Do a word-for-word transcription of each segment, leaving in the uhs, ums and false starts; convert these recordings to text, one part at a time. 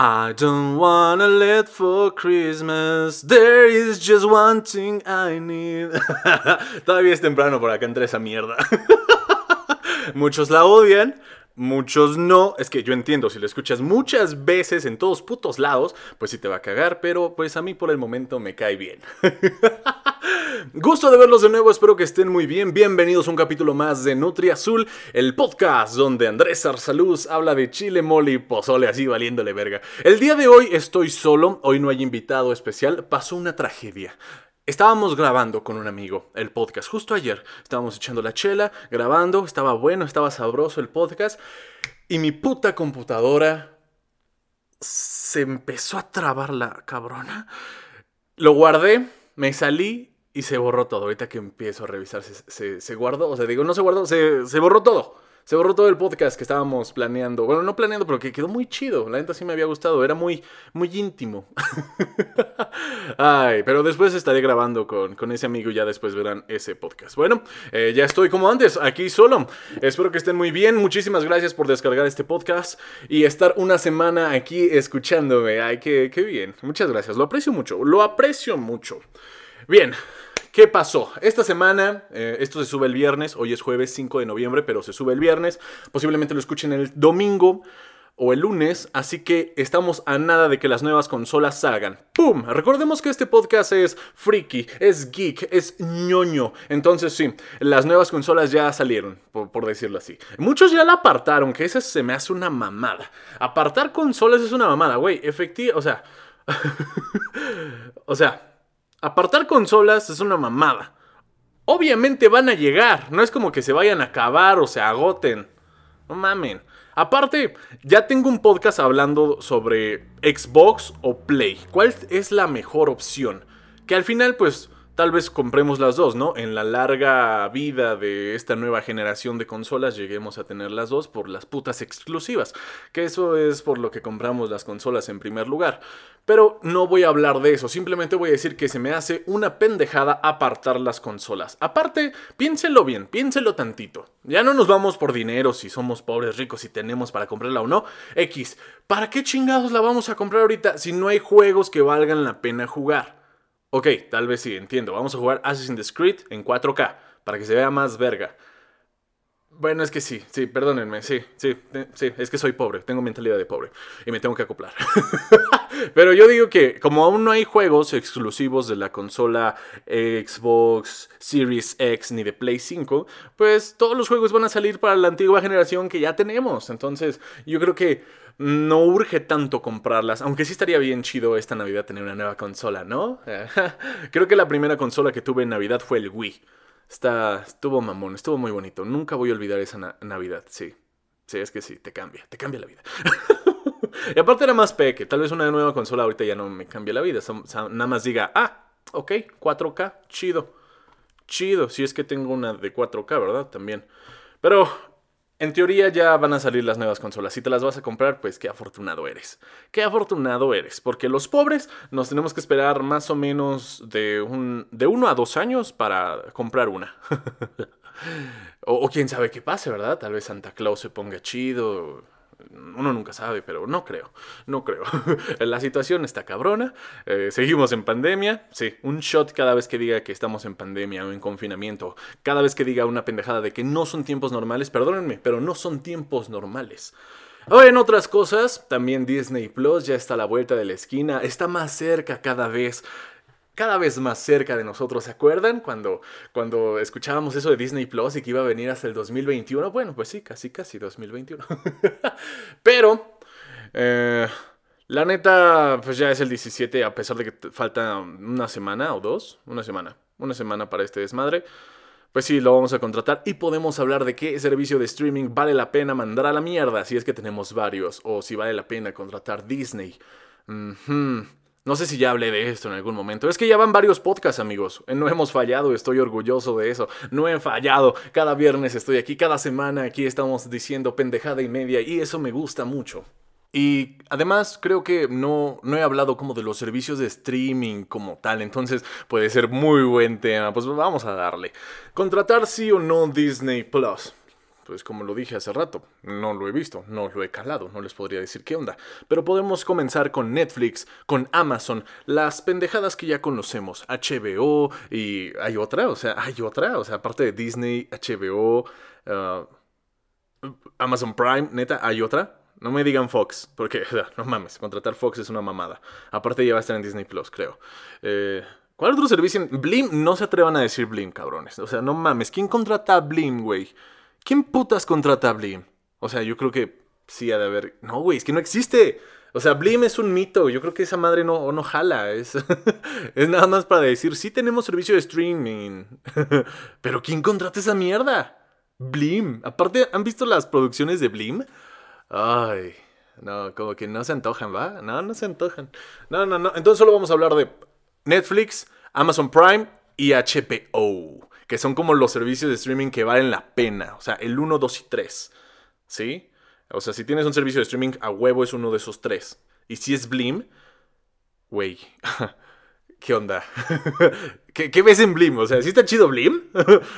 I don't wanna let for Christmas. There is just one thing I need. Todavía es temprano por acá entre esa mierda. Muchos la odian, muchos no. Es que yo entiendo, si lo escuchas muchas veces en todos putos lados, pues sí te va a cagar, pero pues a mí por el momento me cae bien. Gusto de verlos de nuevo, espero que estén muy bien. Bienvenidos a un capítulo más de Nutria Azul, el podcast donde Andrés Arzalús habla de chile, mole y pozole, así valiéndole verga. El día de hoy estoy solo, hoy no hay invitado especial, pasó una tragedia. Estábamos grabando con un amigo el podcast justo ayer, estábamos echando la chela, grabando, estaba bueno, estaba sabroso el podcast y mi puta computadora se empezó a trabar la cabrona. Lo guardé, me salí y se borró todo. Ahorita que empiezo a revisar, se, se, se guardó, o sea, digo, no se guardó, se, se borró todo. Se borró todo el podcast que estábamos planeando. Bueno, no planeando, pero que quedó muy chido. La neta sí me había gustado. Era muy, muy íntimo. Ay, pero después estaré grabando con, con ese amigo y ya después verán ese podcast. Bueno, eh, ya estoy como antes, aquí solo. Espero que estén muy bien. Muchísimas gracias por descargar este podcast y estar una semana aquí escuchándome. Ay, qué, qué bien. Muchas gracias. Lo aprecio mucho. Lo aprecio mucho. Bien. ¿Qué pasó? Esta semana, eh, esto se sube el viernes, hoy es jueves cinco de noviembre, pero se sube el viernes, posiblemente lo escuchen el domingo o el lunes, así que estamos a nada de que las nuevas consolas salgan. ¡Pum! Recordemos que este podcast es friki, es geek, es ñoño, entonces sí, las nuevas consolas ya salieron, por, por decirlo así. Muchos ya la apartaron, que esa se me hace una mamada. Apartar consolas es una mamada, güey, efectivo, o sea, o sea... Apartar consolas es una mamada. Obviamente van a llegar. No es como que se vayan a acabar o se agoten. No mamen. Aparte, ya tengo un podcast hablando sobre Xbox o Play. ¿Cuál es la mejor opción? Que al final, pues, tal vez compremos las dos, ¿no? En la larga vida de esta nueva generación de consolas lleguemos a tener las dos por las putas exclusivas. Que eso es por lo que compramos las consolas en primer lugar. Pero no voy a hablar de eso, simplemente voy a decir que se me hace una pendejada apartar las consolas. Aparte, piénselo bien, piénselo tantito. Ya no nos vamos por dinero, si somos pobres, ricos, si tenemos para comprarla o no. X, ¿para qué chingados la vamos a comprar ahorita si no hay juegos que valgan la pena jugar? Ok, tal vez sí, entiendo. Vamos a jugar Assassin's Creed en cuatro K, para que se vea más verga. Bueno, es que sí, sí, perdónenme, sí, sí, sí, es que soy pobre, tengo mentalidad de pobre y me tengo que acoplar. Pero yo digo que como aún no hay juegos exclusivos de la consola Xbox Series X ni de Play cinco, pues todos los juegos van a salir para la antigua generación que ya tenemos. Entonces yo creo que no urge tanto comprarlas, aunque sí estaría bien chido esta Navidad tener una nueva consola, ¿no? Creo que la primera consola que tuve en Navidad fue el Wii. Está, estuvo mamón, estuvo muy bonito. Nunca voy a olvidar esa na- Navidad, sí. Sí, es que sí, te cambia, te cambia la vida. Y aparte era más peque, tal vez una nueva consola ahorita ya no me cambia la vida. So, so, nada más diga, ah, ok, cuatro K, chido. Chido, si es que tengo una de cuatro K, ¿verdad? También. Pero en teoría ya van a salir las nuevas consolas. Si te las vas a comprar, pues qué afortunado eres. Qué afortunado eres, porque los pobres nos tenemos que esperar más o menos de, un, de uno a dos años para comprar una. o, o quién sabe qué pase, ¿verdad? Tal vez Santa Claus se ponga chido. Uno nunca sabe, pero no creo, no creo. La situación está cabrona, eh, seguimos en pandemia. Sí, un shot cada vez que diga que estamos en pandemia o en confinamiento. Cada vez que diga una pendejada de que no son tiempos normales, perdónenme, pero no son tiempos normales. Ahora, en otras cosas, también Disney Plus ya está a la vuelta de la esquina. Está más cerca cada vez, cada vez más cerca de nosotros. ¿Se acuerdan cuando, cuando escuchábamos eso de Disney Plus y que iba a venir hasta el dos mil veintiuno? Bueno, pues sí, casi, casi dos mil veintiuno. Pero, eh, la neta, pues ya es el diecisiete, a pesar de que falta una semana o dos. Una semana, una semana para este desmadre. Pues sí, lo vamos a contratar y podemos hablar de qué servicio de streaming vale la pena mandar a la mierda, si es que tenemos varios, o si vale la pena contratar Disney. Mm-hmm. No sé si ya hablé de esto en algún momento. Es que ya van varios podcasts, amigos. No hemos fallado, estoy orgulloso de eso. No he fallado. Cada viernes estoy aquí, cada semana aquí estamos diciendo pendejada y media y eso me gusta mucho. Y además creo que no, no he hablado como de los servicios de streaming como tal, entonces puede ser muy buen tema. Pues vamos a darle. ¿Contratar sí o no Disney Plus? Pues como lo dije hace rato, no lo he visto, no lo he calado, no les podría decir qué onda. Pero podemos comenzar con Netflix, con Amazon, las pendejadas que ya conocemos, H B O y hay otra, o sea, hay otra, o sea, aparte de Disney, H B O, uh, Amazon Prime, neta, hay otra. No me digan Fox, porque no mames, contratar Fox es una mamada. Aparte ya va a estar en Disney Plus, creo. Eh... ¿Cuál otro servicio? Blim, no se atrevan a decir Blim, cabrones. O sea, no mames. ¿Quién contrata a Blim, güey? ¿Quién putas contrata a Blim? O sea, yo creo que sí ha de haber... No, güey, es que no existe. O sea, Blim es un mito. Yo creo que esa madre no, no jala. Es, es nada más para decir, sí tenemos servicio de streaming. Pero ¿quién contrata esa mierda? Blim. Aparte, ¿han visto las producciones de Blim? Ay... No, como que no se antojan, ¿va? No, no se antojan. No, no, no. Entonces solo vamos a hablar de... Netflix, Amazon Prime y H B O, que son como los servicios de streaming que valen la pena. O sea, el uno, dos y tres, ¿sí? O sea, si tienes un servicio de streaming, a huevo es uno de esos tres. Y si es Blim, güey, ¿qué onda? ¿Qué, ¿Qué ves en Blim? O sea, ¿sí está chido Blim?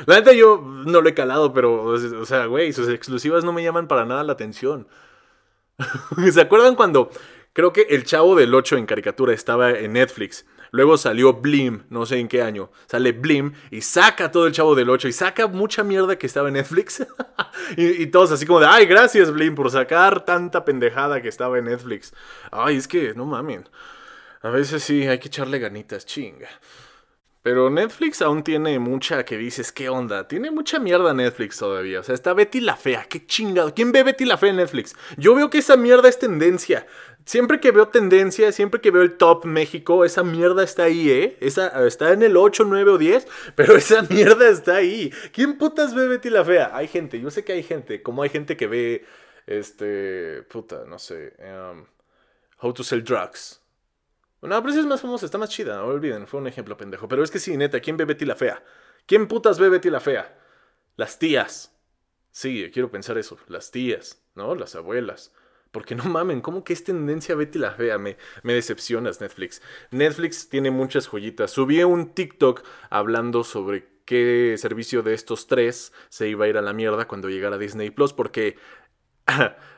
La neta yo no lo he calado, pero, o sea, güey, sus exclusivas no me llaman para nada la atención. ¿Se acuerdan cuando...? Creo que El Chavo del ocho en caricatura estaba en Netflix. Luego salió Blim, no sé en qué año. Sale Blim y saca todo El Chavo del ocho y saca mucha mierda que estaba en Netflix. y, y todos así como de, ay, gracias Blim por sacar tanta pendejada que estaba en Netflix. Ay, es que no mamen. A veces sí, hay que echarle ganitas, chinga. Pero Netflix aún tiene mucha que dices, ¿qué onda? Tiene mucha mierda Netflix todavía. O sea, está Betty la Fea, qué chingado. ¿Quién ve Betty la Fea en Netflix? Yo veo que esa mierda es tendencia. Siempre que veo tendencia, siempre que veo el top México, esa mierda está ahí, ¿eh? Esa, está en el ocho, nueve o diez, pero esa mierda está ahí. ¿Quién putas ve Betty la Fea? Hay gente, yo sé que hay gente. Como hay gente que ve, este, puta, no sé, um, How to Sell Drugs. No, pero esa es más famosa, está más chida, no olviden, fue un ejemplo pendejo. Pero es que sí, neta, ¿quién ve Betty la Fea? ¿Quién putas ve Betty la Fea? Las tías. Sí, quiero pensar eso, las tías, ¿no? Las abuelas. Porque no mamen, ¿cómo que es tendencia Betty la Fea? Me, me decepcionas, Netflix. Netflix tiene muchas joyitas. Subí un TikTok hablando sobre qué servicio de estos tres se iba a ir a la mierda cuando llegara Disney Plus, porque...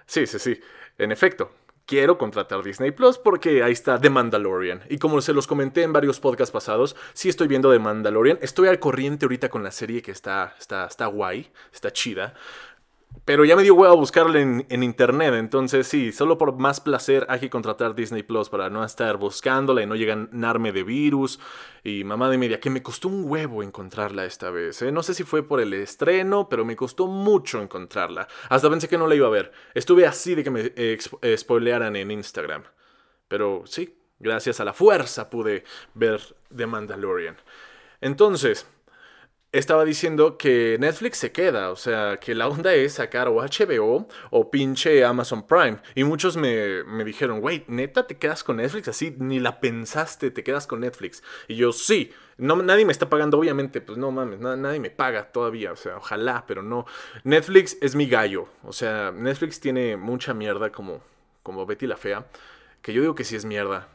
sí, sí, sí, en efecto. Quiero contratar Disney Plus porque ahí está The Mandalorian. Y como se los comenté en varios podcasts pasados, sí estoy viendo The Mandalorian. Estoy al corriente ahorita con la serie que está, está, está guay, está chida. Pero ya me dio hueva buscarla en, en internet. Entonces sí, solo por más placer hay que contratar Disney Plus para no estar buscándola y no llenarme de virus. Y mamá de media, que me costó un huevo encontrarla esta vez, ¿eh? No sé si fue por el estreno, pero me costó mucho encontrarla. Hasta pensé que no la iba a ver. Estuve así de que me eh, expo- spoilearan en Instagram. Pero sí, gracias a la fuerza pude ver The Mandalorian. Entonces... Estaba diciendo que Netflix se queda, o sea, que la onda es sacar o H B O o pinche Amazon Prime. Y muchos me, me dijeron, güey, ¿neta te quedas con Netflix? Así ni la pensaste, te quedas con Netflix. Y yo, sí, no, nadie me está pagando, obviamente, pues no mames, na- nadie me paga todavía, o sea, ojalá, pero no. Netflix es mi gallo, o sea, Netflix tiene mucha mierda como, como Betty la Fea, que yo digo que sí es mierda.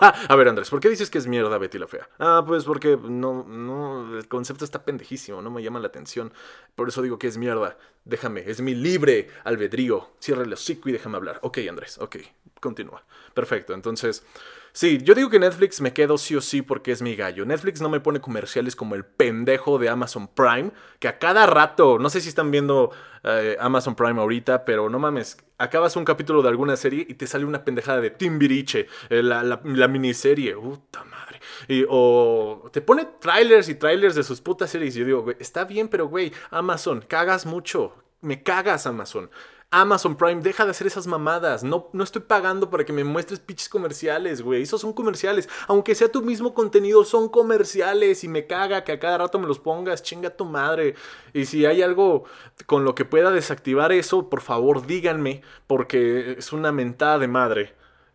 A ver, Andrés, ¿por qué dices que es mierda Betty la Fea? Ah, pues porque no, no, el concepto está pendejísimo, no me llama la atención. Por eso digo que es mierda. Déjame, es mi libre albedrío. Cierra el hocico y déjame hablar. Ok, Andrés, ok, continúa. Perfecto, entonces, sí, yo digo que Netflix me quedo sí o sí porque es mi gallo. Netflix no me pone comerciales como el pendejo de Amazon Prime, que a cada rato, no sé si están viendo eh, Amazon Prime ahorita, pero no mames, acabas un capítulo de alguna serie y te sale una pendejada de Timbiriche, eh, la, la, la miniserie, puta madre. Y, o te pone trailers y trailers de sus putas series. Y yo digo, güey, está bien, pero güey, Amazon, cagas mucho. Me cagas, Amazon. Amazon Prime, deja de hacer esas mamadas. No, no estoy pagando para que me muestres pinches comerciales, güey. Esos son comerciales. Aunque sea tu mismo contenido, son comerciales. Y me caga que a cada rato me los pongas. Chinga tu madre. Y si hay algo con lo que pueda desactivar eso, por favor, díganme. Porque es una mentada de madre.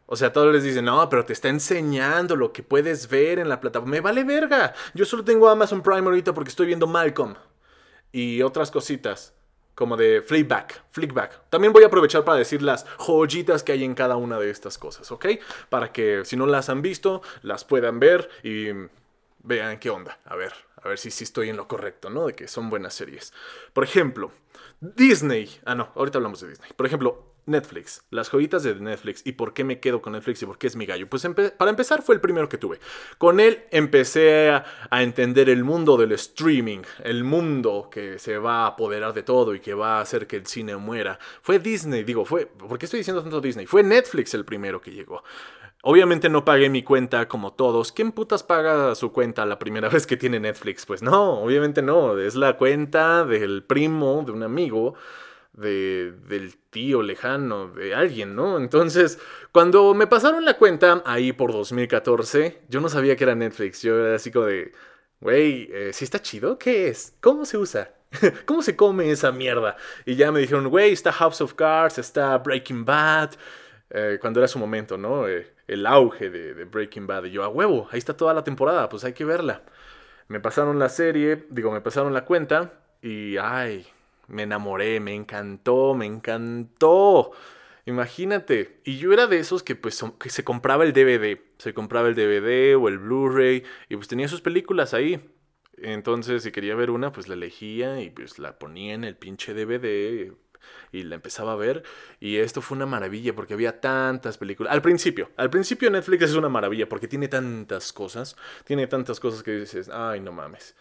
O sea, todos les dicen, no, pero te está enseñando lo que puedes ver en la plataforma. Me vale verga. Yo solo tengo Amazon Prime ahorita porque estoy viendo Malcolm. Y otras cositas. Como de Fleabag, Fleabag. También voy a aprovechar para decir las joyitas que hay en cada una de estas cosas, ¿ok? Para que si no las han visto, las puedan ver y vean qué onda, a ver, a ver si sí estoy en lo correcto, ¿no? De que son buenas series. Por ejemplo, Disney. Ah, no, ahorita hablamos de Disney. Por ejemplo, Netflix, las joyitas de Netflix. ¿Y por qué me quedo con Netflix y por qué es mi gallo? Pues empe- para empezar fue el primero que tuve. Con él empecé a, a entender el mundo del streaming, el mundo que se va a apoderar de todo y que va a hacer que el cine muera. Fue Disney, digo, fue, ¿por qué estoy diciendo tanto Disney? Fue Netflix el primero que llegó. Obviamente no pagué mi cuenta como todos. ¿Quién putas paga su cuenta la primera vez que tiene Netflix? Pues no, obviamente no, es la cuenta del primo, de un amigo, De, del tío lejano, de alguien, ¿no? Entonces, cuando me pasaron la cuenta, ahí por dos mil catorce, yo no sabía que era Netflix. Yo era así como de, güey, eh, ¿sí está chido? ¿Qué es? ¿Cómo se usa? ¿Cómo se come esa mierda? Y ya me dijeron, güey, está House of Cards, está Breaking Bad. Eh, cuando era su momento, ¿no? Eh, el auge de, de Breaking Bad. Y yo, a huevo, ahí está toda la temporada, pues hay que verla. Me pasaron la serie, digo, me pasaron la cuenta y, ay... me enamoré, me encantó, me encantó. Imagínate. Y yo era de esos que pues son, que se compraba el D V D. Se compraba el D V D o el Blu-ray y pues tenía sus películas ahí. Entonces si quería ver una pues la elegía y pues la ponía en el pinche D V D y la empezaba a ver. Y esto fue una maravilla porque había tantas películas. Al principio, al principio Netflix es una maravilla porque tiene tantas cosas. Tiene tantas cosas que dices, ay no mames,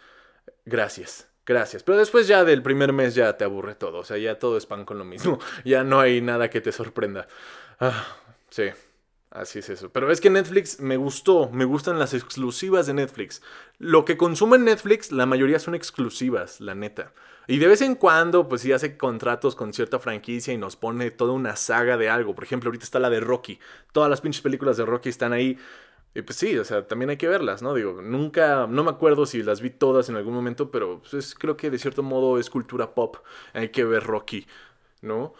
gracias. Gracias, pero después ya del primer mes ya te aburre todo, o sea, ya todo es pan con lo mismo, ya no hay nada que te sorprenda. Ah, sí, así es eso. Pero es que Netflix me gustó, me gustan las exclusivas de Netflix. Lo que consume Netflix, la mayoría son exclusivas, la neta. Y de vez en cuando, pues sí hace contratos con cierta franquicia y nos pone toda una saga de algo. Por ejemplo, ahorita está la de Rocky, todas las pinches películas de Rocky están ahí. Y pues sí, o sea, también hay que verlas, ¿no? Digo, nunca, no me acuerdo si las vi todas en algún momento, pero pues creo que de cierto modo es cultura pop. Hay que ver Rocky, ¿no?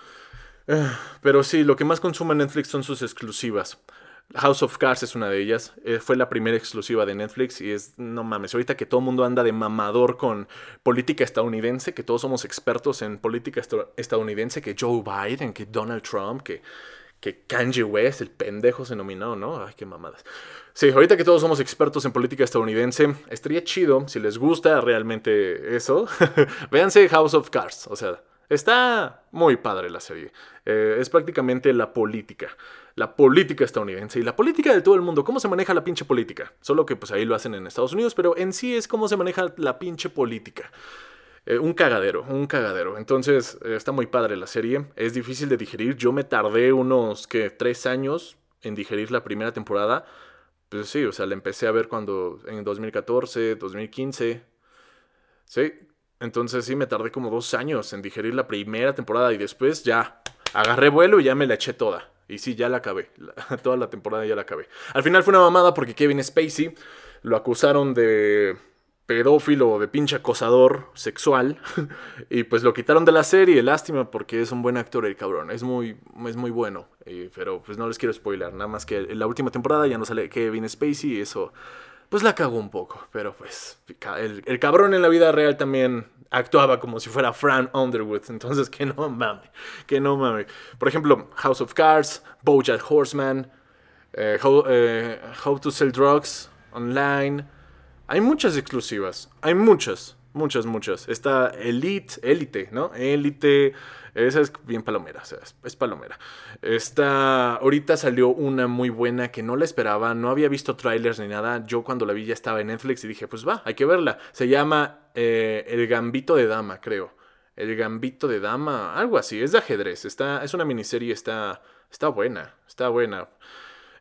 Pero sí, lo que más consume Netflix son sus exclusivas. House of Cards es una de ellas. Eh, fue la primera exclusiva de Netflix y es, no mames, ahorita que todo el mundo anda de mamador con política estadounidense, que todos somos expertos en política estadounidense, que Joe Biden, que Donald Trump, que... que Kanye West, el pendejo, se nominó, ¿no? Ay, qué mamadas. Sí, ahorita que todos somos expertos en política estadounidense, estaría chido, si les gusta realmente eso, véanse House of Cards. O sea, está muy padre la serie. Eh, es prácticamente la política. La política estadounidense y la política de todo el mundo. ¿Cómo se maneja la pinche política? Solo que pues ahí lo hacen en Estados Unidos, pero en sí es cómo se maneja la pinche política. Eh, un cagadero, un cagadero. Entonces, eh, está muy padre la serie. Es difícil de digerir. Yo me tardé unos, ¿qué? Tres años en digerir la primera temporada. Pues sí, o sea, la empecé a ver cuando... en dos mil catorce, dos mil quince. Sí. Entonces sí, me tardé como dos años en digerir la primera temporada. Y después ya agarré vuelo y ya me la eché toda. Y sí, ya la acabé. La, toda la temporada ya la acabé. Al final fue una mamada porque Kevin Spacey lo acusaron de... pedófilo, de pinche acosador sexual, y pues lo quitaron de la serie, lástima, porque es un buen actor el cabrón, es muy, es muy bueno, y, pero pues no les quiero spoiler, nada más que en la última temporada ya no sale Kevin Spacey, y eso, pues la cagó un poco, pero pues, el, el cabrón en la vida real también actuaba como si fuera Fran Underwood, entonces que no mames, que no mames, por ejemplo, House of Cards, BoJack Horseman, eh, how, eh, How to Sell Drugs Online. Hay muchas exclusivas, hay muchas, muchas, muchas. Está Elite, Elite, ¿no? Elite, esa es bien palomera, o sea, es, es palomera. Está, ahorita salió una muy buena que no la esperaba, no había visto trailers ni nada. Yo cuando la vi ya estaba en Netflix y dije, pues va, hay que verla. Se llama eh, El Gambito de Dama, creo. El Gambito de Dama, algo así, es de ajedrez. Está, es una miniserie, está, está buena, está buena.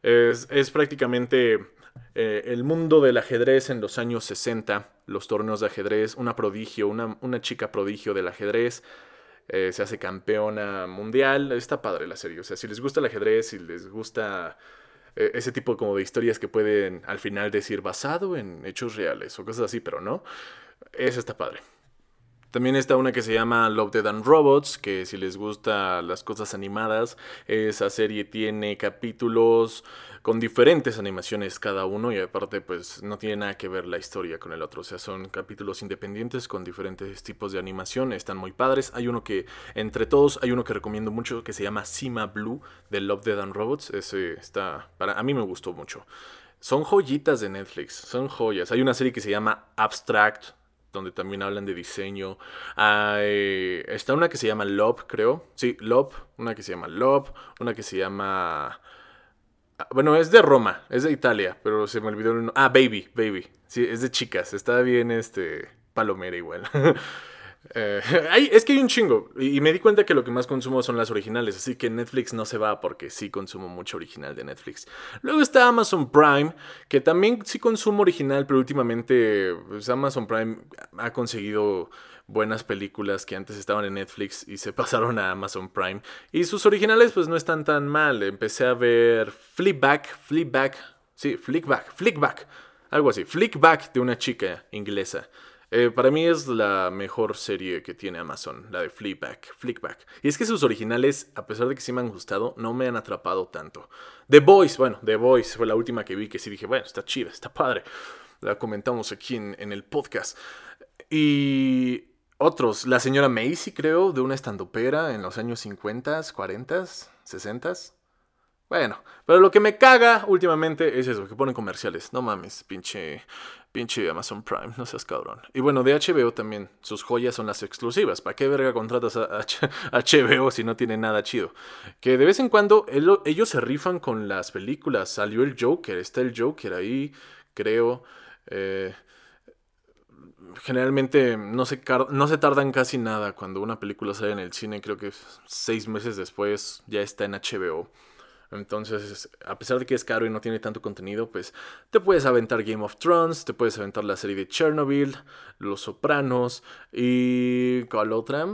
Es, es prácticamente... Eh, el mundo del ajedrez en los años sesenta, los torneos de ajedrez, una prodigio, una, una chica prodigio del ajedrez, eh, se hace campeona mundial, está padre la serie, o sea, si les gusta el ajedrez, si les gusta eh, ese tipo como de historias que pueden al final decir basado en hechos reales o cosas así, pero no, esa está padre. También está una que se llama Love Dead and Robots, que si les gustan las cosas animadas, esa serie tiene capítulos con diferentes animaciones cada uno y aparte pues no tiene nada que ver la historia con el otro, o sea, son capítulos independientes con diferentes tipos de animación, están muy padres. Hay uno que, entre todos, hay uno que recomiendo mucho que se llama Cima Blue de Love Dead and Robots, ese está, para, a mí me gustó mucho. Son joyitas de Netflix, son joyas. Hay una serie que se llama Abstract, donde también hablan de diseño. Hay, está una que se llama Love, creo. Sí, Love, una que se llama Love, una que se llama... Bueno, es de Roma, es de Italia, pero se me olvidó el nombre. Ah, Baby, Baby. Sí, es de chicas, está bien este palomera igual. eh, hay, es que hay un chingo, y, y me di cuenta que lo que más consumo son las originales, así que Netflix no se va porque sí consumo mucho original de Netflix. Luego está Amazon Prime, que también sí consumo original, pero últimamente pues Amazon Prime ha conseguido... buenas películas que antes estaban en Netflix y se pasaron a Amazon Prime. Y sus originales pues no están tan mal. Empecé a ver Fleabag, Fleabag, sí, Fleabag, Fleabag, algo así. Fleabag de una chica inglesa. Eh, para mí es la mejor serie que tiene Amazon, la de Fleabag, Fleabag. Y es que sus originales, a pesar de que sí me han gustado, no me han atrapado tanto. The Boys, bueno, The Boys fue la última que vi que sí dije, bueno, está chida, está padre. La comentamos aquí en, en el podcast. Y... otros, la señora Maisel, creo, de una estandopera en los años cincuenta, cuarenta, sesenta. Bueno, pero lo que me caga últimamente es eso, que ponen comerciales. No mames, pinche, pinche Amazon Prime, no seas cabrón. Y bueno, de H B O también, sus joyas son las exclusivas. ¿Para qué verga contratas a H B O si no tiene nada chido? Que de vez en cuando el, ellos se rifan con las películas. Salió el Joker, está el Joker ahí, creo. Eh... Generalmente no se, car- no se tardan casi nada cuando una película sale en el cine. Creo que seis meses después ya está en H B O. Entonces, a pesar de que es caro y no tiene tanto contenido, pues te puedes aventar Game of Thrones, te puedes aventar la serie de Chernobyl, Los Sopranos y... ¿cuál otra?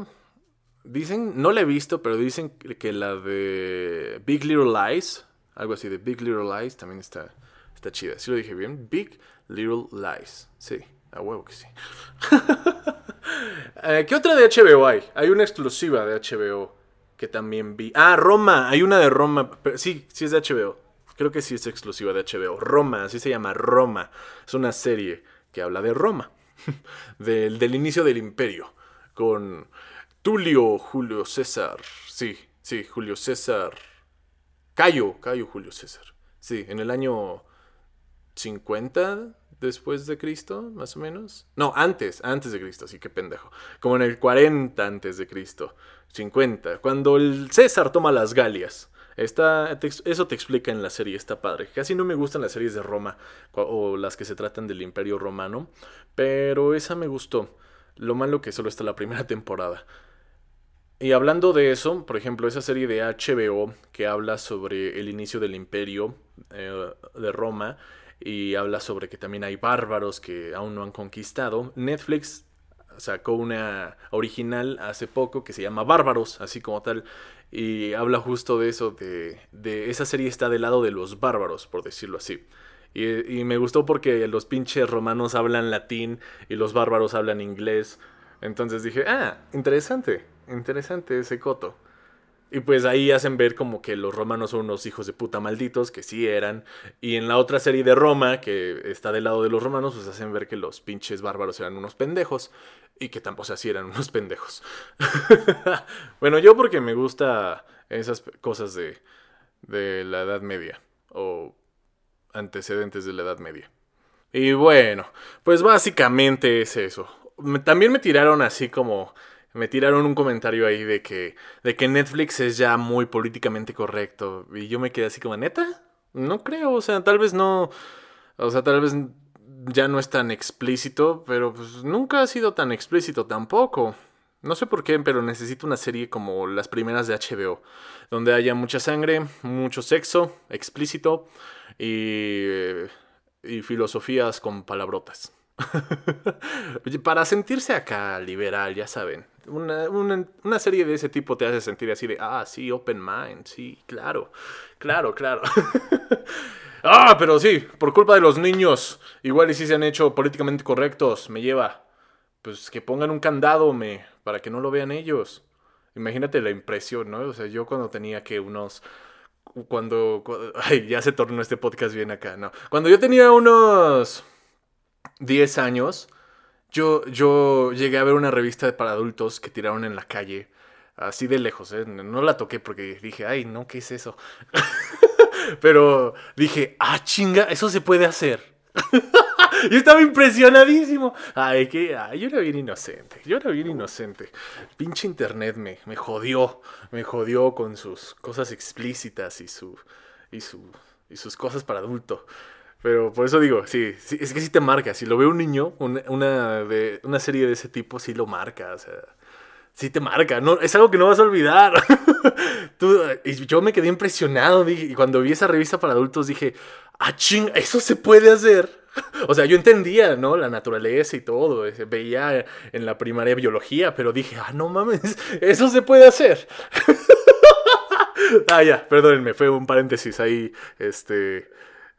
Dicen, no la he visto, pero dicen que la de Big Little Lies, algo así de Big Little Lies, también está, está chida. ¿Sí lo dije bien? Big Little Lies, sí. A huevo que sí. ¿Qué otra de H B O hay? Hay una exclusiva de H B O que también vi. Ah, Roma. Hay una de Roma. Sí, sí es de H B O. Creo que sí es exclusiva de H B O. Roma, así se llama. Roma. Es una serie que habla de Roma. Del, del inicio del imperio. Con Tulio, Julio César. Sí, sí, Julio César. Cayo, Cayo Julio César. Sí, en el año cincuenta... después de Cristo, más o menos. No, antes, antes de Cristo, sí, qué pendejo. Como en el cuarenta antes de Cristo, cincuenta, cuando el César toma las Galias. Está, te, eso te explica en la serie, está padre. Casi no me gustan las series de Roma o las que se tratan del Imperio Romano, pero esa me gustó. Lo malo que solo está la primera temporada. Y hablando de eso, por ejemplo, esa serie de H B O que habla sobre el inicio del Imperio eh, de Roma... y habla sobre que también hay bárbaros que aún no han conquistado. Netflix sacó una original hace poco que se llama Bárbaros, así como tal. Y habla justo de eso, de, de esa serie está del lado de los bárbaros, por decirlo así. Y, y me gustó porque los pinches romanos hablan latín y los bárbaros hablan inglés. Entonces dije, ah, interesante, interesante ese coto. Y pues ahí hacen ver como que los romanos son unos hijos de puta malditos, que sí eran. Y en la otra serie de Roma, que está del lado de los romanos, pues hacen ver que los pinches bárbaros eran unos pendejos. Y que tampoco, o sea, sí eran unos pendejos. Bueno, yo porque me gusta esas cosas de, de la Edad Media. O antecedentes de la Edad Media. Y bueno, pues básicamente es eso. También me tiraron así como... me tiraron un comentario ahí de que, de que Netflix es ya muy políticamente correcto. Y yo me quedé así como, ¿neta? No creo, o sea, tal vez no... O sea, tal vez ya no es tan explícito, pero pues nunca ha sido tan explícito tampoco. No sé por qué, pero necesito una serie como las primeras de H B O. Donde haya mucha sangre, mucho sexo, explícito y, y filosofías con palabrotas. Para sentirse acá liberal, ya saben. Una, una, una serie de ese tipo te hace sentir así de, ah, sí, open mind, sí, claro, claro, claro. Ah, pero sí, por culpa de los niños, igual y si se han hecho políticamente correctos, me lleva, pues que pongan un candado, me, para que no lo vean ellos. Imagínate la impresión, ¿no? O sea, yo cuando tenía que unos... Cuando... cuando ay, ya se tornó este podcast bien acá, ¿no? Cuando yo tenía unos... diez años, yo, yo llegué a ver una revista para adultos que tiraron en la calle, así de lejos, ¿eh? No la toqué porque dije, ay, no, ¿qué es eso? Pero dije, ah, chinga, eso se puede hacer. Yo estaba impresionadísimo. Ay, que ay, yo era bien inocente. Yo era bien inocente. Pinche internet me, me jodió. Me jodió con sus cosas explícitas y su y su y sus cosas para adulto. Pero por eso digo, sí, sí, es que sí te marca. Si lo ve un niño, una, una, de, una serie de ese tipo, sí lo marca. O sea, sí te marca. No, es algo que no vas a olvidar. Tú, y yo me quedé impresionado. Dije, y cuando vi esa revista para adultos dije, ah, ching, eso se puede hacer. O sea, yo entendía, ¿no? La naturaleza y todo. Veía en la primaria biología, pero dije, ah, no mames, eso se puede hacer. Ah, ya, perdónenme, fue un paréntesis ahí, este...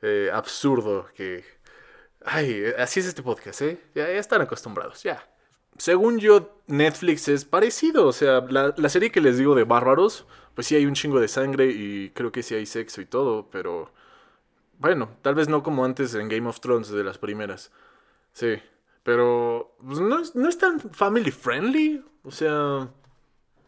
Eh, absurdo que... Ay, así es este podcast, ¿eh? Ya, ya están acostumbrados, ya. Según yo, Netflix es parecido. O sea, la, la serie que les digo de Bárbaros, pues sí hay un chingo de sangre y creo que sí hay sexo y todo, pero... Bueno, tal vez no como antes en Game of Thrones de las primeras. Sí, pero... Pues no, no es tan family friendly. O sea...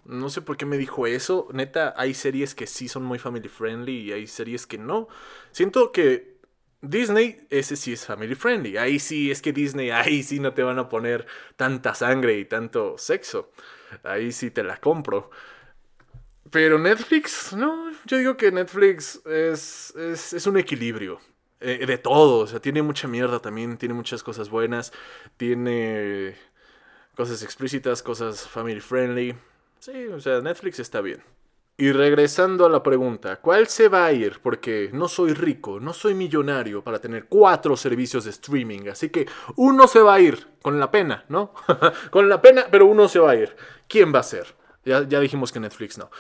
No sé por qué me dijo eso. Neta, hay series que sí son muy family friendly y hay series que no. Siento que Disney, ese sí es family friendly. Ahí sí, es que Disney, ahí sí no te van a poner tanta sangre y tanto sexo. Ahí sí te la compro. Pero Netflix, no. Yo digo que Netflix es, es, es un equilibrio. Eh, de todo. O sea, tiene mucha mierda también. Tiene muchas cosas buenas. Tiene cosas explícitas, cosas family friendly. Sí, o sea, Netflix está bien. Y regresando a la pregunta, ¿cuál se va a ir? Porque no soy rico, no soy millonario para tener cuatro servicios de streaming. Así que uno se va a ir, con la pena, ¿no? Con la pena, pero uno se va a ir. ¿Quién va a ser? Ya, ya dijimos que Netflix no.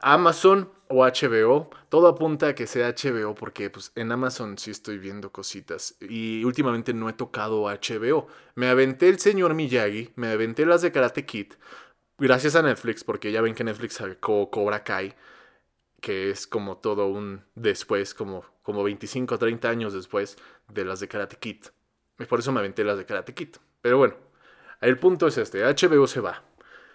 ¿Amazon o H B O? Todo apunta a que sea H B O porque pues, en Amazon sí estoy viendo cositas. Y últimamente no he tocado H B O. Me aventé el señor Miyagi, me aventé las de Karate Kid... Gracias a Netflix, porque ya ven que Netflix sacó Cobra Kai, que es como todo un después, como, como veinticinco o treinta años después de las de Karate Kid. Y por eso me aventé las de Karate Kid. Pero bueno, el punto es este, H B O se va.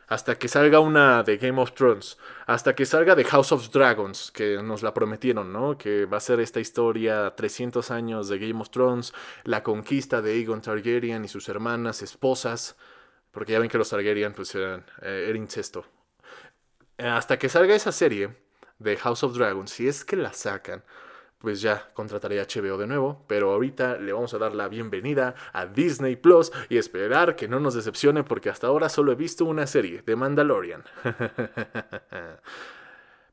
Hasta que salga una de Game of Thrones, hasta que salga de House of Dragons, que nos la prometieron, ¿no? Que va a ser esta historia trescientos años de Game of Thrones, la conquista de Aegon Targaryen y sus hermanas, esposas... Porque ya ven que los Targaryen pues eran, eh, era incesto. Hasta que salga esa serie de House of Dragons, si es que la sacan, pues ya contrataré a H B O de nuevo. Pero ahorita le vamos a dar la bienvenida a Disney Plus y esperar que no nos decepcione porque hasta ahora solo he visto una serie, The Mandalorian.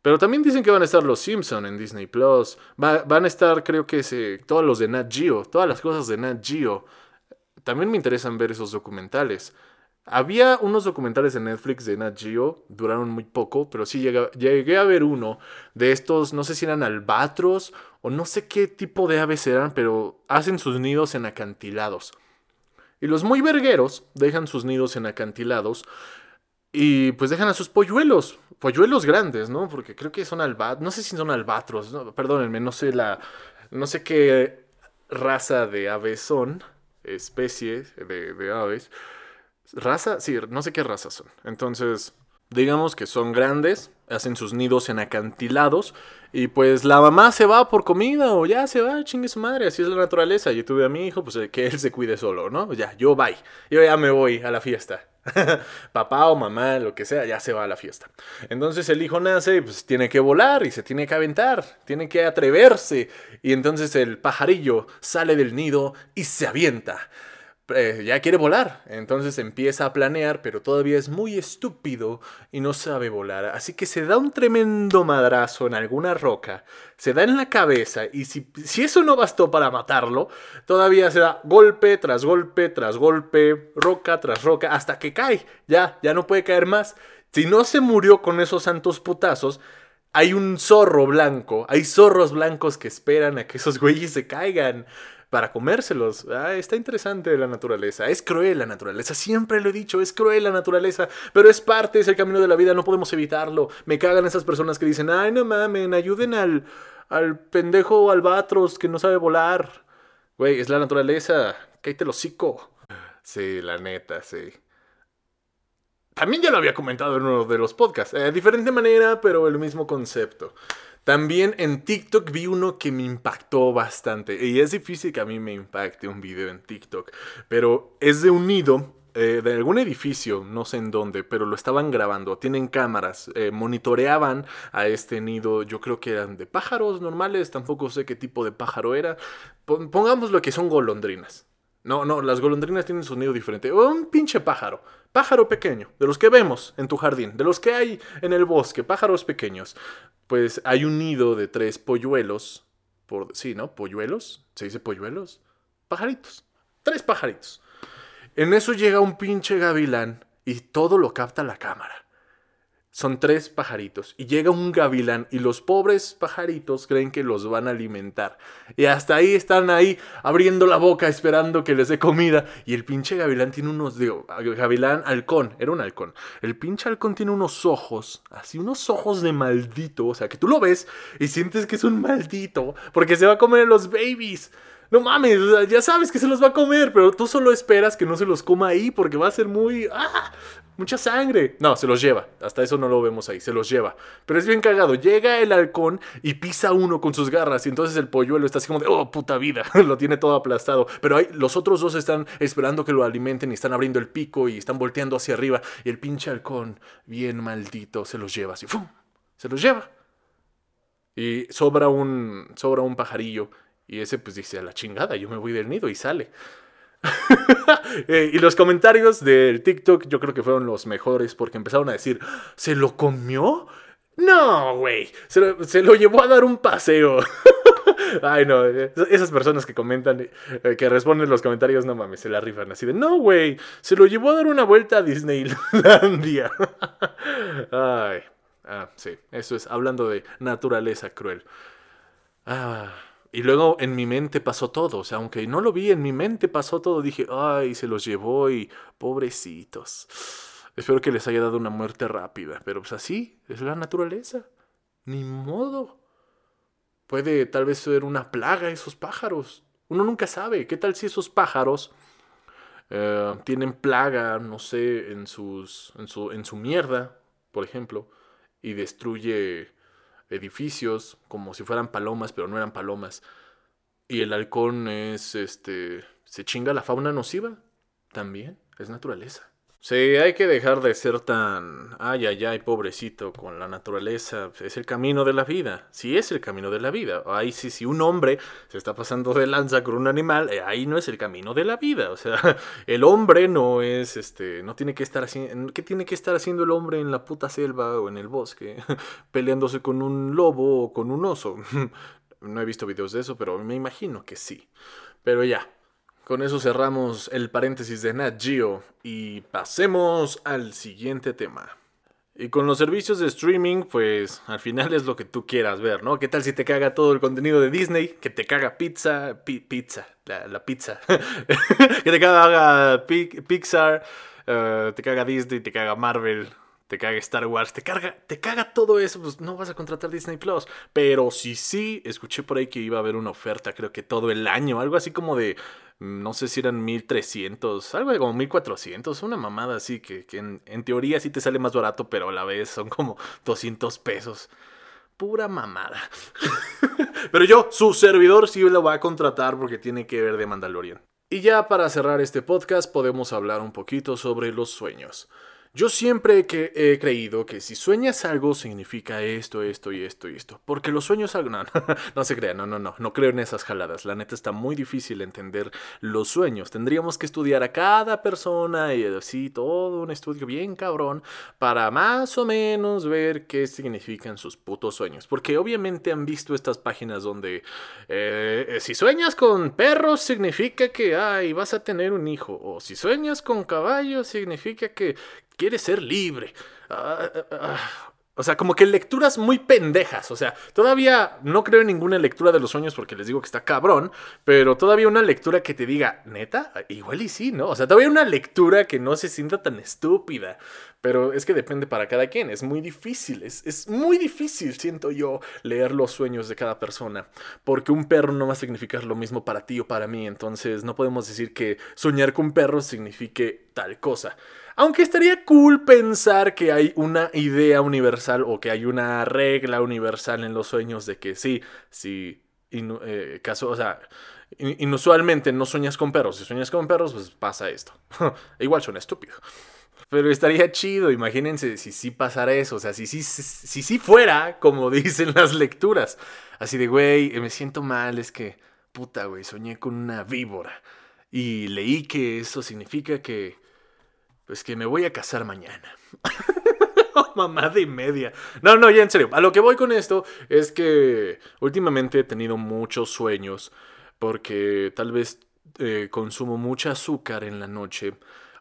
Pero también dicen que van a estar los Simpson en Disney Plus. Va, van a estar creo que se, todos los de Nat Geo, todas las cosas de Nat Geo. También me interesan ver esos documentales. Había unos documentales en Netflix de Nat Geo, duraron muy poco, pero sí llegué, llegué a ver uno de estos, no sé si eran albatros o no sé qué tipo de aves eran, pero hacen sus nidos en acantilados. Y los muy vergueros dejan sus nidos en acantilados y pues dejan a sus polluelos, polluelos grandes, ¿no? Porque creo que son albatros, no sé si son albatros, no, perdónenme, no sé la, no sé qué raza de aves son, especie de, de aves. Raza, sí, no sé qué razas son. Entonces, digamos que son grandes, hacen sus nidos en acantilados y pues la mamá se va por comida o ya se va, chingue su madre, así es la naturaleza. Yo tuve a mi hijo, pues que él se cuide solo, ¿no? Ya, yo bye, yo ya me voy a la fiesta. Papá o mamá, lo que sea, ya se va a la fiesta. Entonces el hijo nace y pues tiene que volar y se tiene que aventar, tiene que atreverse y entonces el pajarillo sale del nido y se avienta. Eh, ya quiere volar, entonces empieza a planear, pero todavía es muy estúpido y no sabe volar, así que se da un tremendo madrazo en alguna roca, se da en la cabeza y si, si eso no bastó para matarlo, todavía se da golpe tras golpe tras golpe, roca tras roca, hasta que cae, ya, ya no puede caer más, si no se murió con esos santos putazos. Hay un zorro blanco, hay zorros blancos que esperan a que esos güeyes se caigan para comérselos. Ah, está interesante la naturaleza, es cruel la naturaleza, siempre lo he dicho, es cruel la naturaleza, pero es parte, es el camino de la vida, no podemos evitarlo. Me cagan esas personas que dicen, ay no mamen, ayuden al, al pendejo albatros que no sabe volar. Güey, es la naturaleza, cállate el hocico. Sí, la neta, sí. También ya lo había comentado en uno de los podcasts. Eh, diferente manera, pero el mismo concepto. También en TikTok vi uno que me impactó bastante. Y es difícil que a mí me impacte un video en TikTok. Pero es de un nido, eh, de algún edificio, no sé en dónde, pero lo estaban grabando. Tienen cámaras, eh, monitoreaban a este nido. Yo creo que eran de pájaros normales, tampoco sé qué tipo de pájaro era. Pongámoslo que son golondrinas. No, no, las golondrinas tienen su nido diferente. Un pinche pájaro, pájaro pequeño, de los que vemos en tu jardín, de los que hay en el bosque, pájaros pequeños. Pues hay un nido de tres polluelos, por, sí, ¿no? ¿Polluelos? ¿Se dice polluelos? Pajaritos, tres pajaritos. En eso llega un pinche gavilán y todo lo capta la cámara. Son tres pajaritos y llega un gavilán y los pobres pajaritos creen que los van a alimentar. Y hasta ahí están ahí abriendo la boca esperando que les dé comida. Y el pinche gavilán tiene unos... Digo, gavilán, halcón, era un halcón. El pinche halcón tiene unos ojos, así unos ojos de maldito. O sea, que tú lo ves y sientes que es un maldito porque se va a comer a los babies. No mames, o sea, ya sabes que se los va a comer, pero tú solo esperas que no se los coma ahí porque va a ser muy... ¡Ah! Mucha sangre. No, se los lleva. Hasta eso no lo vemos ahí. Se los lleva. Pero es bien cagado. Llega el halcón y pisa uno con sus garras. Y entonces el polluelo está así como de... ¡Oh, puta vida! Lo tiene todo aplastado. Pero hay, los otros dos están esperando que lo alimenten y están abriendo el pico y están volteando hacia arriba. Y el pinche halcón, bien maldito, se los lleva así. ¡Fum! Se los lleva. Y sobra un, sobra un pajarillo. Y ese pues dice, a la chingada, yo me voy del nido y sale. eh, y los comentarios del TikTok yo creo que fueron los mejores porque empezaron a decir, ¿se lo comió? No, güey, se lo, se lo llevó a dar un paseo. Ay, no, esas personas que comentan, eh, que responden los comentarios, no mames, se la rifan así de, no, güey, se lo llevó a dar una vuelta a Disneylandia. Ay, ah, sí, eso es, hablando de naturaleza cruel. Ah... Y luego en mi mente pasó todo. O sea, aunque no lo vi, en mi mente pasó todo. Dije, ay, se los llevó y pobrecitos. Espero que les haya dado una muerte rápida. Pero pues así es la naturaleza. Ni modo. Puede tal vez ser una plaga esos pájaros. Uno nunca sabe. ¿Qué tal si esos pájaros eh, tienen plaga, no sé, en, sus, en, su, en su mierda, por ejemplo, y destruye... edificios como si fueran palomas, pero no eran palomas. Y el halcón es, este, se chinga la fauna nociva. También es naturaleza. Sí, hay que dejar de ser tan, ay, ay, ay, pobrecito con la naturaleza. Es el camino de la vida. Sí, es el camino de la vida. Ahí sí, si un hombre se está pasando de lanza con un animal, ahí no es el camino de la vida. O sea, el hombre no es, este, no tiene que estar haciendo, ¿qué tiene que estar haciendo el hombre en la puta selva o en el bosque? Peleándose con un lobo o con un oso. No he visto videos de eso, pero me imagino que sí. Pero ya. Con eso cerramos el paréntesis de Nat Geo y pasemos al siguiente tema. Y con los servicios de streaming, pues al final es lo que tú quieras ver, ¿no? ¿Qué tal si te caga todo el contenido de Disney? Que te caga pizza, pi- pizza, la, la pizza. Que te caga pi- Pixar, uh, te caga Disney, te caga Marvel, te caga Star Wars, te carga, te caga todo eso, pues no vas a contratar Disney Plus. Pero sí, sí, escuché por ahí que iba a haber una oferta, creo que todo el año, algo así como de... No sé si eran mil trescientos, algo como mil cuatrocientos, una mamada así que, que en, en teoría sí te sale más barato, pero a la vez son como doscientos pesos. Pura mamada. Pero yo, su servidor, sí lo va a contratar porque tiene que ver de Mandalorian. Y ya para cerrar este podcast podemos hablar un poquito sobre los sueños. Yo siempre que he creído que si sueñas algo significa esto, esto y esto y esto. Porque los sueños... No, no, no se crean, no, no, no. No creo en esas jaladas. La neta está muy difícil entender los sueños. Tendríamos que estudiar a cada persona y así todo un estudio bien cabrón para más o menos ver qué significan sus putos sueños. Porque obviamente han visto estas páginas donde eh, si sueñas con perros significa que ay, vas a tener un hijo. O si sueñas con caballos significa que... Quieres ser libre. Uh, uh, uh. O sea, como que lecturas muy pendejas. O sea, todavía no creo en ninguna lectura de los sueños porque les digo que está cabrón. Pero todavía una lectura que te diga, ¿neta? Igual y sí, ¿no? O sea, todavía una lectura que no se sienta tan estúpida. Pero es que depende para cada quien. Es muy difícil. Es, es muy difícil, siento yo, leer los sueños de cada persona. Porque un perro no va a significar lo mismo para ti o para mí. Entonces no podemos decir que soñar con perros signifique tal cosa. Aunque estaría cool pensar que hay una idea universal o que hay una regla universal en los sueños de que sí, sí, inu- eh, caso, o sea, in- inusualmente no sueñas con perros. Si sueñas con perros, pues pasa esto. Igual suena estúpido. Pero estaría chido, imagínense si sí pasara eso. O sea, si sí si, si, si fuera, como dicen las lecturas. Así de, güey, me siento mal, es que, puta, güey, soñé con una víbora. Y leí que eso significa que, pues que me voy a casar mañana. Oh, mamá de media. No, no, ya en serio. A lo que voy con esto es que últimamente he tenido muchos sueños. Porque tal vez eh, consumo mucha azúcar en la noche.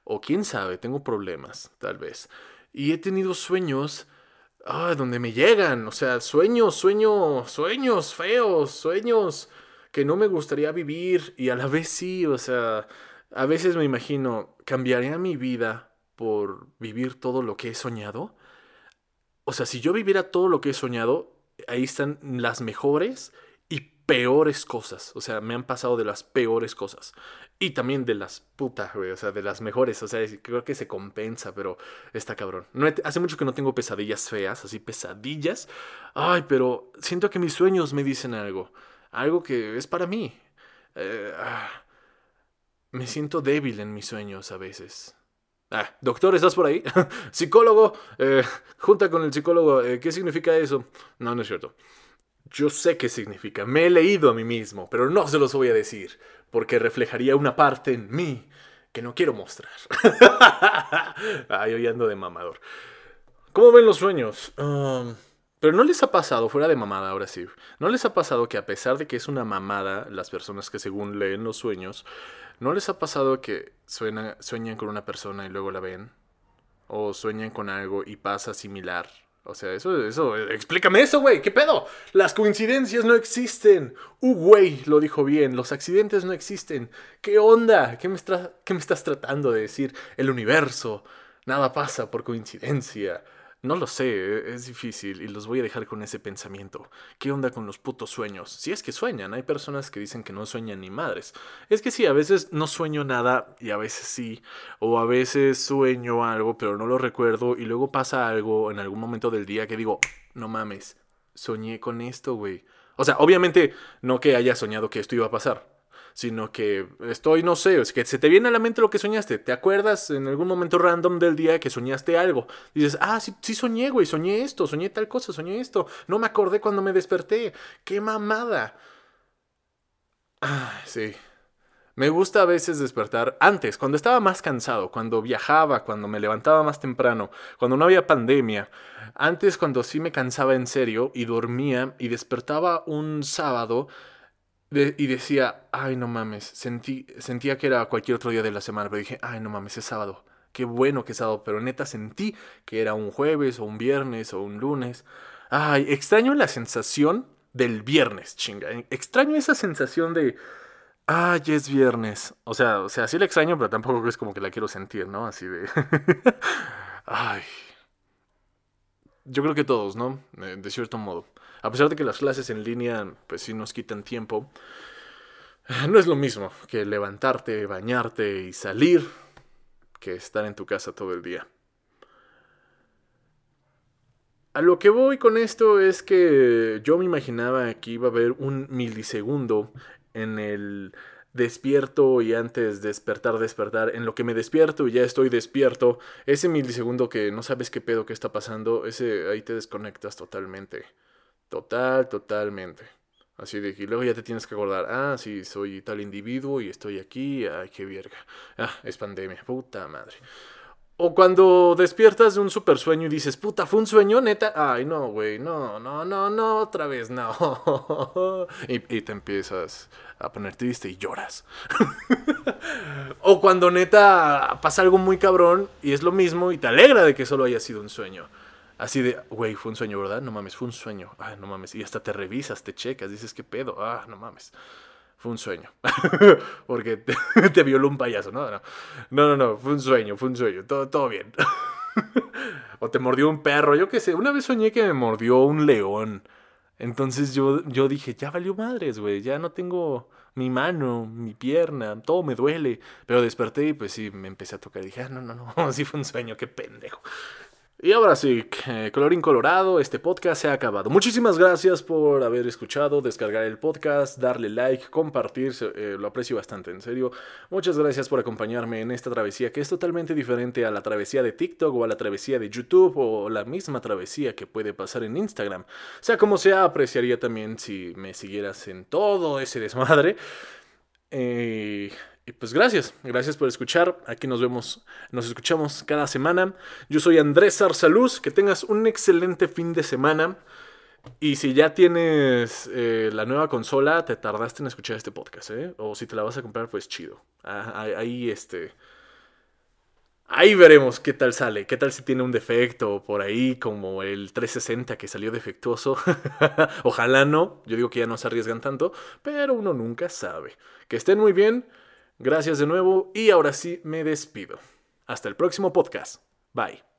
O quién sabe, tengo problemas, tal vez. Y he tenido sueños ah, donde me llegan. O sea, sueños, sueños, sueños feos, sueños que no me gustaría vivir. Y a la vez sí, o sea, a veces me imagino, ¿cambiaría mi vida por vivir todo lo que he soñado? O sea, si yo viviera todo lo que he soñado, ahí están las mejores y peores cosas. O sea, me han pasado de las peores cosas. Y también de las putas, güey, o sea, de las mejores. O sea, creo que se compensa, pero está cabrón. No he, hace mucho que no tengo pesadillas feas, así pesadillas. Ay, pero siento que mis sueños me dicen algo. Algo que es para mí. Eh, ah, me siento débil en mis sueños a veces. Ah, doctor, ¿estás por ahí? Psicólogo, eh, junta con el psicólogo. Eh, ¿Qué significa eso? No, no es cierto. Yo sé qué significa, me he leído a mí mismo, pero no se los voy a decir, porque reflejaría una parte en mí que no quiero mostrar. Ay, hoy ando de mamador. ¿Cómo ven los sueños? Um, pero no les ha pasado, fuera de mamada ahora sí, no les ha pasado que a pesar de que es una mamada, las personas que según leen los sueños, ¿no les ha pasado que suena, sueñan con una persona y luego la ven? ¿O sueñan con algo y pasa similar? O sea, eso, eso, explícame eso, güey, ¿qué pedo? Las coincidencias no existen. Uh, güey, lo dijo bien, los accidentes no existen. ¿Qué onda? ¿Qué me, tra- ¿Qué me estás tratando de decir? El universo, nada pasa por coincidencia. No lo sé, es difícil y los voy a dejar con ese pensamiento. ¿Qué onda con los putos sueños? Si es que sueñan, hay personas que dicen que no sueñan ni madres. Es que sí, a veces no sueño nada y a veces sí. O a veces sueño algo pero no lo recuerdo y luego pasa algo en algún momento del día que digo, no mames, soñé con esto, güey. O sea, obviamente no que haya soñado que esto iba a pasar. Sino que estoy, no sé, es que se te viene a la mente lo que soñaste. ¿Te acuerdas en algún momento random del día que soñaste algo? Dices, ah, sí, sí soñé, güey, soñé esto, soñé tal cosa, soñé esto. No me acordé cuando me desperté. ¡Qué mamada! Ah, sí. Me gusta a veces despertar antes, cuando estaba más cansado, cuando viajaba, cuando me levantaba más temprano, cuando no había pandemia. Antes, cuando sí me cansaba en serio y dormía y despertaba un sábado... De, y decía, ay, no mames, sentí, sentía que era cualquier otro día de la semana, pero dije, ay, no mames, es sábado, qué bueno que es sábado, pero neta sentí que era un jueves o un viernes o un lunes. Ay, extraño la sensación del viernes, chinga, extraño esa sensación de, ay, es viernes, o sea, o sea, sí la extraño, pero tampoco es como que la quiero sentir, ¿no? Así de, ay, yo creo que todos, ¿no? De cierto modo. A pesar de que las clases en línea, pues sí nos quitan tiempo, no es lo mismo que levantarte, bañarte y salir que estar en tu casa todo el día. A lo que voy con esto es que yo me imaginaba que iba a haber un milisegundo en el despierto y antes despertar, despertar, en lo que me despierto y ya estoy despierto. Ese milisegundo que no sabes qué pedo que está pasando, ese ahí te desconectas totalmente. Total, totalmente. Así de que luego ya te tienes que acordar. Ah, sí, soy tal individuo y estoy aquí. Ay, qué verga. Ah, es pandemia. Puta madre. O cuando despiertas de un super sueño y dices, puta, ¿fue un sueño, neta? Ay, no, güey. No, no, no, no. Otra vez, no. Y, y te empiezas a poner triste y lloras. O cuando neta pasa algo muy cabrón y es lo mismo y te alegra de que solo haya sido un sueño. Así de, güey, fue un sueño, ¿verdad? No mames, fue un sueño. Ah, no mames. Y hasta te revisas, te checas, dices, ¿qué pedo? Ah, no mames. Fue un sueño. Porque te, te violó un payaso, ¿no? No, no, no, no, fue un sueño, fue un sueño. Todo, todo bien. O te mordió un perro, yo qué sé. Una vez soñé que me mordió un león. Entonces yo, yo dije, ya valió madres, güey, ya no tengo mi mano, mi pierna, todo me duele. Pero desperté y pues sí, me empecé a tocar y dije, ah, no, no, no, sí fue un sueño, qué pendejo. Y ahora sí, eh, colorín colorado, este podcast se ha acabado. Muchísimas gracias por haber escuchado, descargar el podcast, darle like, compartir, eh, lo aprecio bastante, en serio. Muchas gracias por acompañarme en esta travesía que es totalmente diferente a la travesía de TikTok o a la travesía de YouTube o la misma travesía que puede pasar en Instagram. Sea como sea, apreciaría también si me siguieras en todo ese desmadre. Eh... Y pues gracias, gracias por escuchar. Aquí nos vemos, nos escuchamos cada semana. Yo soy Andrés Arzalús. Que tengas un excelente fin de semana. Y si ya tienes eh, la nueva consola, te tardaste en escuchar este podcast, ¿eh? O si te la vas a comprar, pues chido. Ah, ahí este, ahí veremos qué tal sale. Qué tal si tiene un defecto por ahí, como el trescientos sesenta que salió defectuoso. Ojalá no. Yo digo que ya no se arriesgan tanto, pero uno nunca sabe. Que estén muy bien. Gracias de nuevo y ahora sí me despido. Hasta el próximo podcast. Bye.